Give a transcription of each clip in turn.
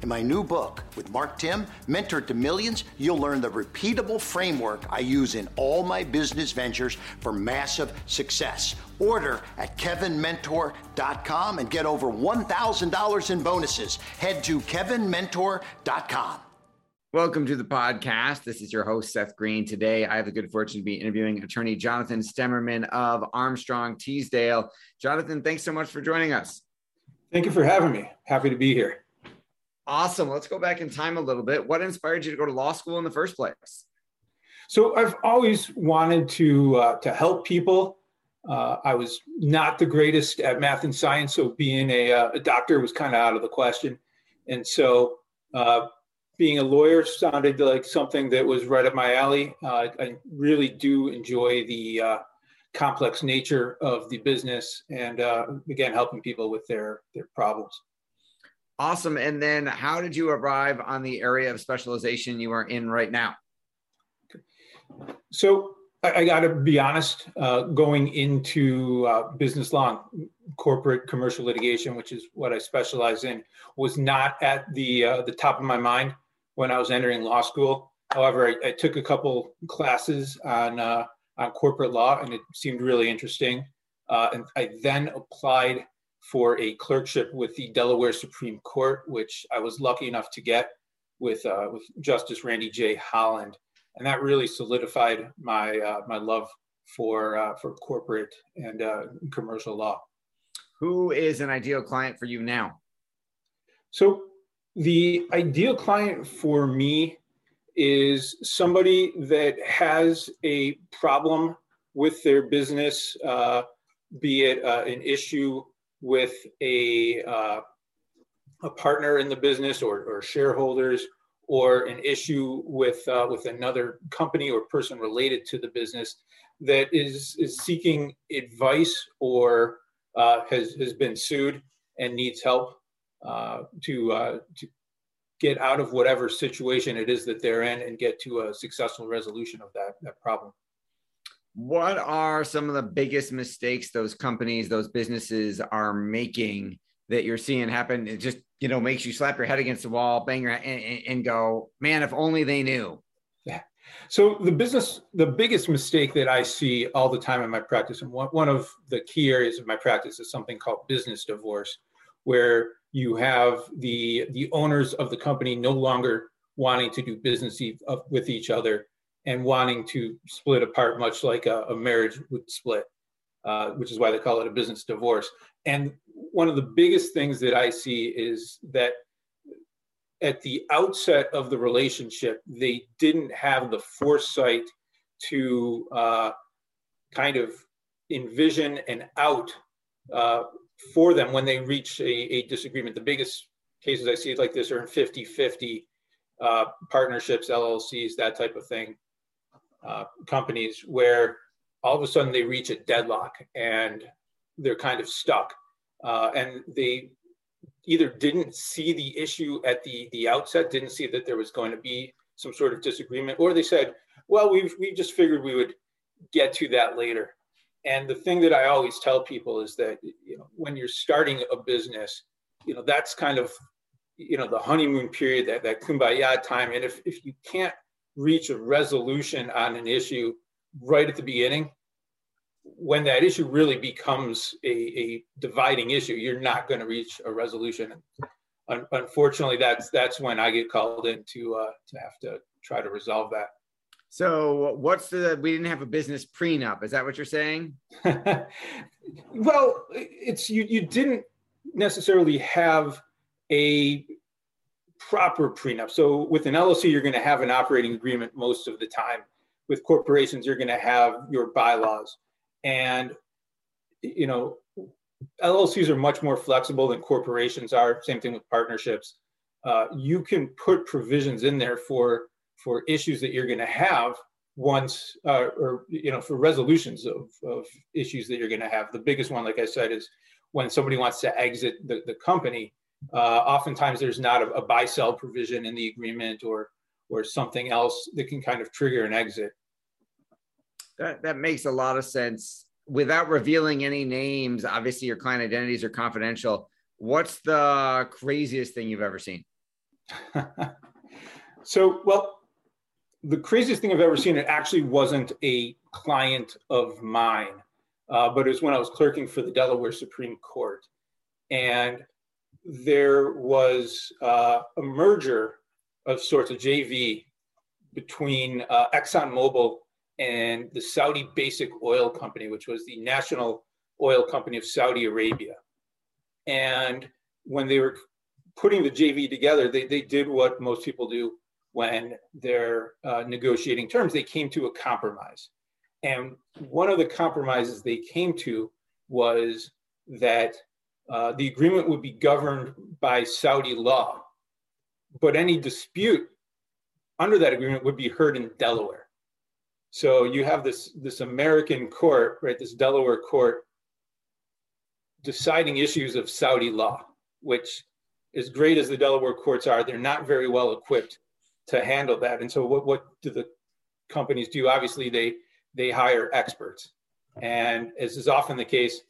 In my new book with Mark Tim, Mentor to Millions, you'll learn the repeatable framework I use in all my business ventures for massive success. Order at KevinMentor.com and get over $1,000 in bonuses. Head to KevinMentor.com. Welcome to the podcast. This is your host, Seth Green. Today, I have the good fortune to be interviewing attorney Jonathan Stemmerman of Armstrong Teasdale. Jonathan, thanks so much for joining us. Thank you for having me. Happy to be here. Awesome. Let's go back in time a little bit. What inspired you to go to law school in the first place? So I've always wanted to help people. I was not the greatest at math and science, so being a doctor was kind of out of the question. And so being a lawyer sounded like something that was right up my alley. I really do enjoy the complex nature of the business and, again, helping people with their problems. Awesome. And then how did you arrive on the area of specialization you are in right now? So I got to be honest, going into business law, corporate commercial litigation, which is what I specialize in, was not at the top of my mind when I was entering law school. However, I took a couple classes on corporate law, and it seemed really interesting. And I then applied for a clerkship with the Delaware Supreme Court, which I was lucky enough to get with Justice Randy J. Holland, and that really solidified my my love for corporate and commercial law. Who is an ideal client for you now? So the ideal client for me is somebody that has a problem with their business, be it an issue with a partner in the business or shareholders, or an issue with another company or person related to the business that is seeking advice or has been sued and needs help to get out of whatever situation it is that they're in and get to a successful resolution of that problem. What are some of the biggest mistakes those companies, those businesses are making that you're seeing happen? It just, makes you slap your head against the wall, bang your head and go, man, if only they knew. Yeah. So the biggest mistake that I see all the time in my practice, and one of the key areas of my practice is something called business divorce, where you have the owners of the company no longer wanting to do business with each other and wanting to split apart, much like a marriage would split, which is why they call it a business divorce. And one of the biggest things that I see is that at the outset of the relationship, they didn't have the foresight to kind of envision an out for them when they reach a disagreement. The biggest cases I see like this are in 50-50 partnerships, LLCs, that type of thing, companies where all of a sudden they reach a deadlock and they're kind of stuck. And they either didn't see the issue at the outset, didn't see that there was going to be some sort of disagreement, or they said, well, we just figured we would get to that later. And the thing that I always tell people is that, you know, when you're starting a business, you know, that's kind of, you know, the honeymoon period, that kumbaya time. And if you can't reach a resolution on an issue right at the beginning, when that issue really becomes a dividing issue, you're not going to reach a resolution. Unfortunately, that's when I get called in to have to try to resolve that. So we didn't have a business prenup. Is that what you're saying? Well, it's you didn't necessarily have a proper prenup. So with an LLC, you're going to have an operating agreement most of the time. With corporations, you're going to have your bylaws. And, you know, LLCs are much more flexible than corporations are. Same thing with partnerships. You can put provisions in there for issues that you're going to have once, or, you know, for resolutions of issues that you're going to have. The biggest one, like I said, is when somebody wants to exit the company, oftentimes there's not a buy-sell provision in the agreement or something else that can kind of trigger an exit. That makes a lot of sense. Without revealing any names, obviously your client identities are confidential. What's the craziest thing you've ever seen? So, well, the craziest thing I've ever seen, it actually wasn't a client of mine, but it was when I was clerking for the Delaware Supreme Court. And there was a merger of sorts, a JV, between Exxon Mobil and the Saudi Basic Oil Company, which was the national oil company of Saudi Arabia. And when they were putting the JV together, they did what most people do when they're negotiating terms. They came to a compromise. And one of the compromises they came to was that the agreement would be governed by Saudi law, but any dispute under that agreement would be heard in Delaware. So you have this American court, right, this Delaware court, deciding issues of Saudi law, which, as great as the Delaware courts are, they're not very well equipped to handle that. And so what do the companies do? Obviously, they hire experts. And as is often the case,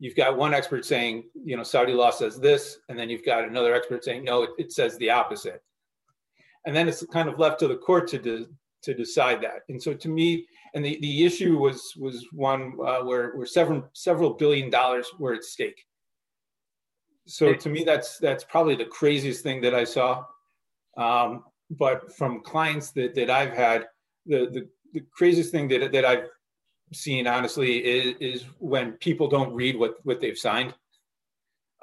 you've got one expert saying, you know, Saudi law says this, and then you've got another expert saying, no, it says the opposite. And then it's kind of left to the court to decide that. And so to me, and the issue was one where several billion dollars were at stake. So to me, that's probably the craziest thing that I saw. But from clients that I've had, the craziest thing that I've seen, honestly, is when people don't read what they've signed.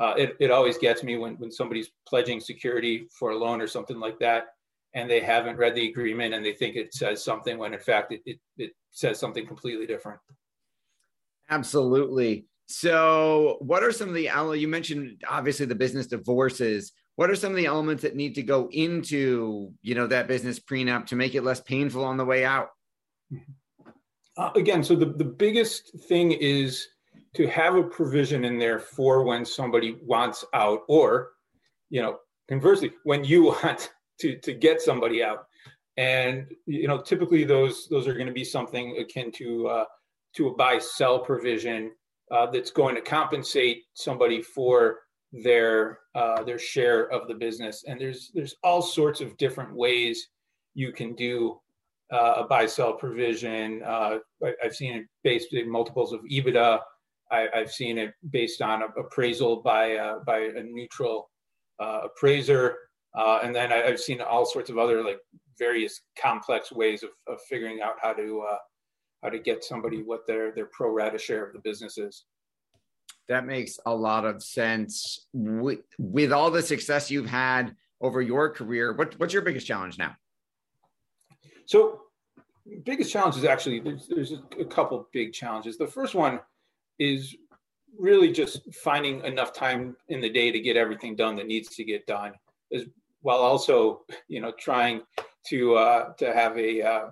It always gets me when somebody's pledging security for a loan or something like that, and they haven't read the agreement and they think it says something when in fact it says something completely different. Absolutely. So what are some of the, you mentioned obviously the business divorces. What are some of the elements that need to go into, you know, that business prenup to make it less painful on the way out? Again, so the biggest thing is to have a provision in there for when somebody wants out, or, you know, conversely, when you want to get somebody out. And, you know, typically those are going to be something akin to a buy-sell provision that's going to compensate somebody for their share of the business. And there's all sorts of different ways you can do a buy-sell provision. I've seen it based in multiples of EBITDA. I've seen it based on appraisal by a neutral appraiser. And then I've seen all sorts of other, like, various complex ways of figuring out how to get somebody what their pro rata share of the business is. That makes a lot of sense. With all the success you've had over your career? What's your biggest challenge now? So biggest challenge is actually, there's a couple big challenges. The first one is really just finding enough time in the day to get everything done that needs to get done, is while also, trying to have a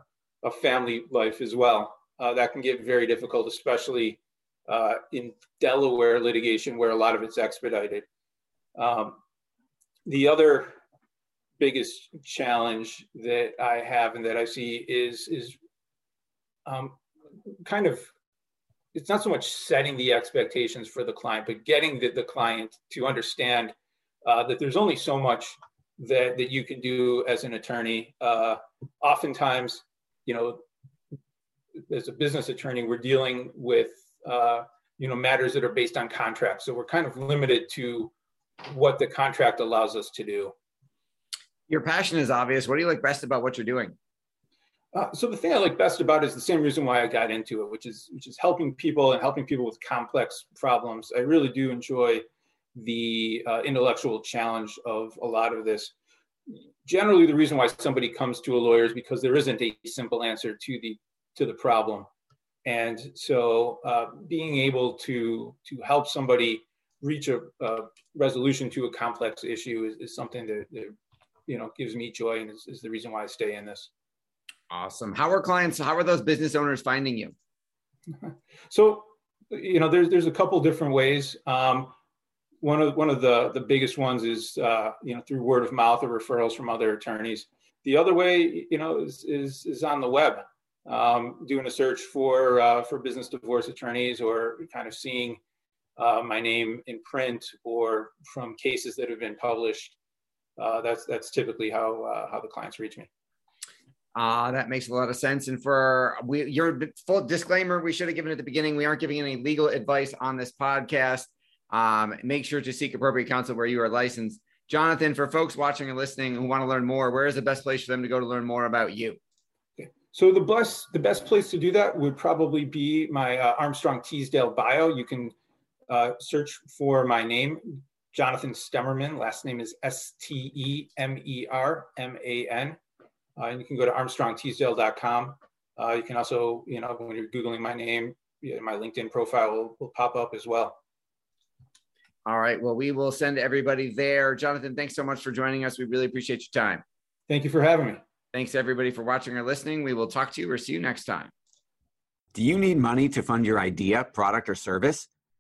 family life as well. That can get very difficult, especially in Delaware litigation, where a lot of it's expedited. The other biggest challenge that I have and that I see is kind of, it's not so much setting the expectations for the client, but getting the client to understand that there's only so much that you can do as an attorney. Oftentimes, as a business attorney, we're dealing with, matters that are based on contracts. So we're kind of limited to what the contract allows us to do. Your passion is obvious. What do you like best about what you're doing? So the thing I like best about it is the same reason why I got into it, which is helping people and helping people with complex problems. I really do enjoy the intellectual challenge of a lot of this. Generally, the reason why somebody comes to a lawyer is because there isn't a simple answer to the problem. And so being able to help somebody reach a resolution to a complex issue is something that gives me joy, and is the reason why I stay in this. Awesome. How are those business owners finding you? So, there's a couple different ways. One of the biggest ones is, through word of mouth or referrals from other attorneys. The other way, is on the web, doing a search for business divorce attorneys, or kind of seeing my name in print or from cases that have been published. That's typically how the clients reach me. That makes a lot of sense. And your full disclaimer, we should have given at the beginning, we aren't giving any legal advice on this podcast. Make sure to seek appropriate counsel where you are licensed. Jonathan, for folks watching and listening who want to learn more, where is the best place for them to go to learn more about you? Okay. So the best place to do that would probably be my Armstrong Teasdale bio. You can search for my name, Jonathan Stemmerman. Last name is S-T-E-M-E-R-M-A-N. And you can go to ArmstrongTeasdale.com. You can also, when you're Googling my name, my LinkedIn profile will pop up as well. All right. Well, we will send everybody there. Jonathan, thanks so much for joining us. We really appreciate your time. Thank you for having me. Thanks, everybody, for watching or listening. We will talk to you or see you next time. Do you need money to fund your idea, product, or service?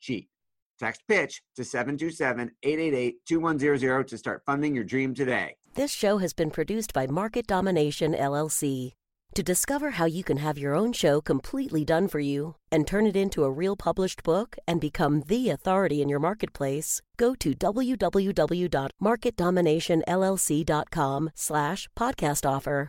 sheet. Text PITCH to 727-888-2100 to start funding your dream today. This show has been produced by Market Domination LLC. To discover how you can have your own show completely done for you and turn it into a real published book and become the authority in your marketplace, go to www.marketdominationllc.com/podcast offer.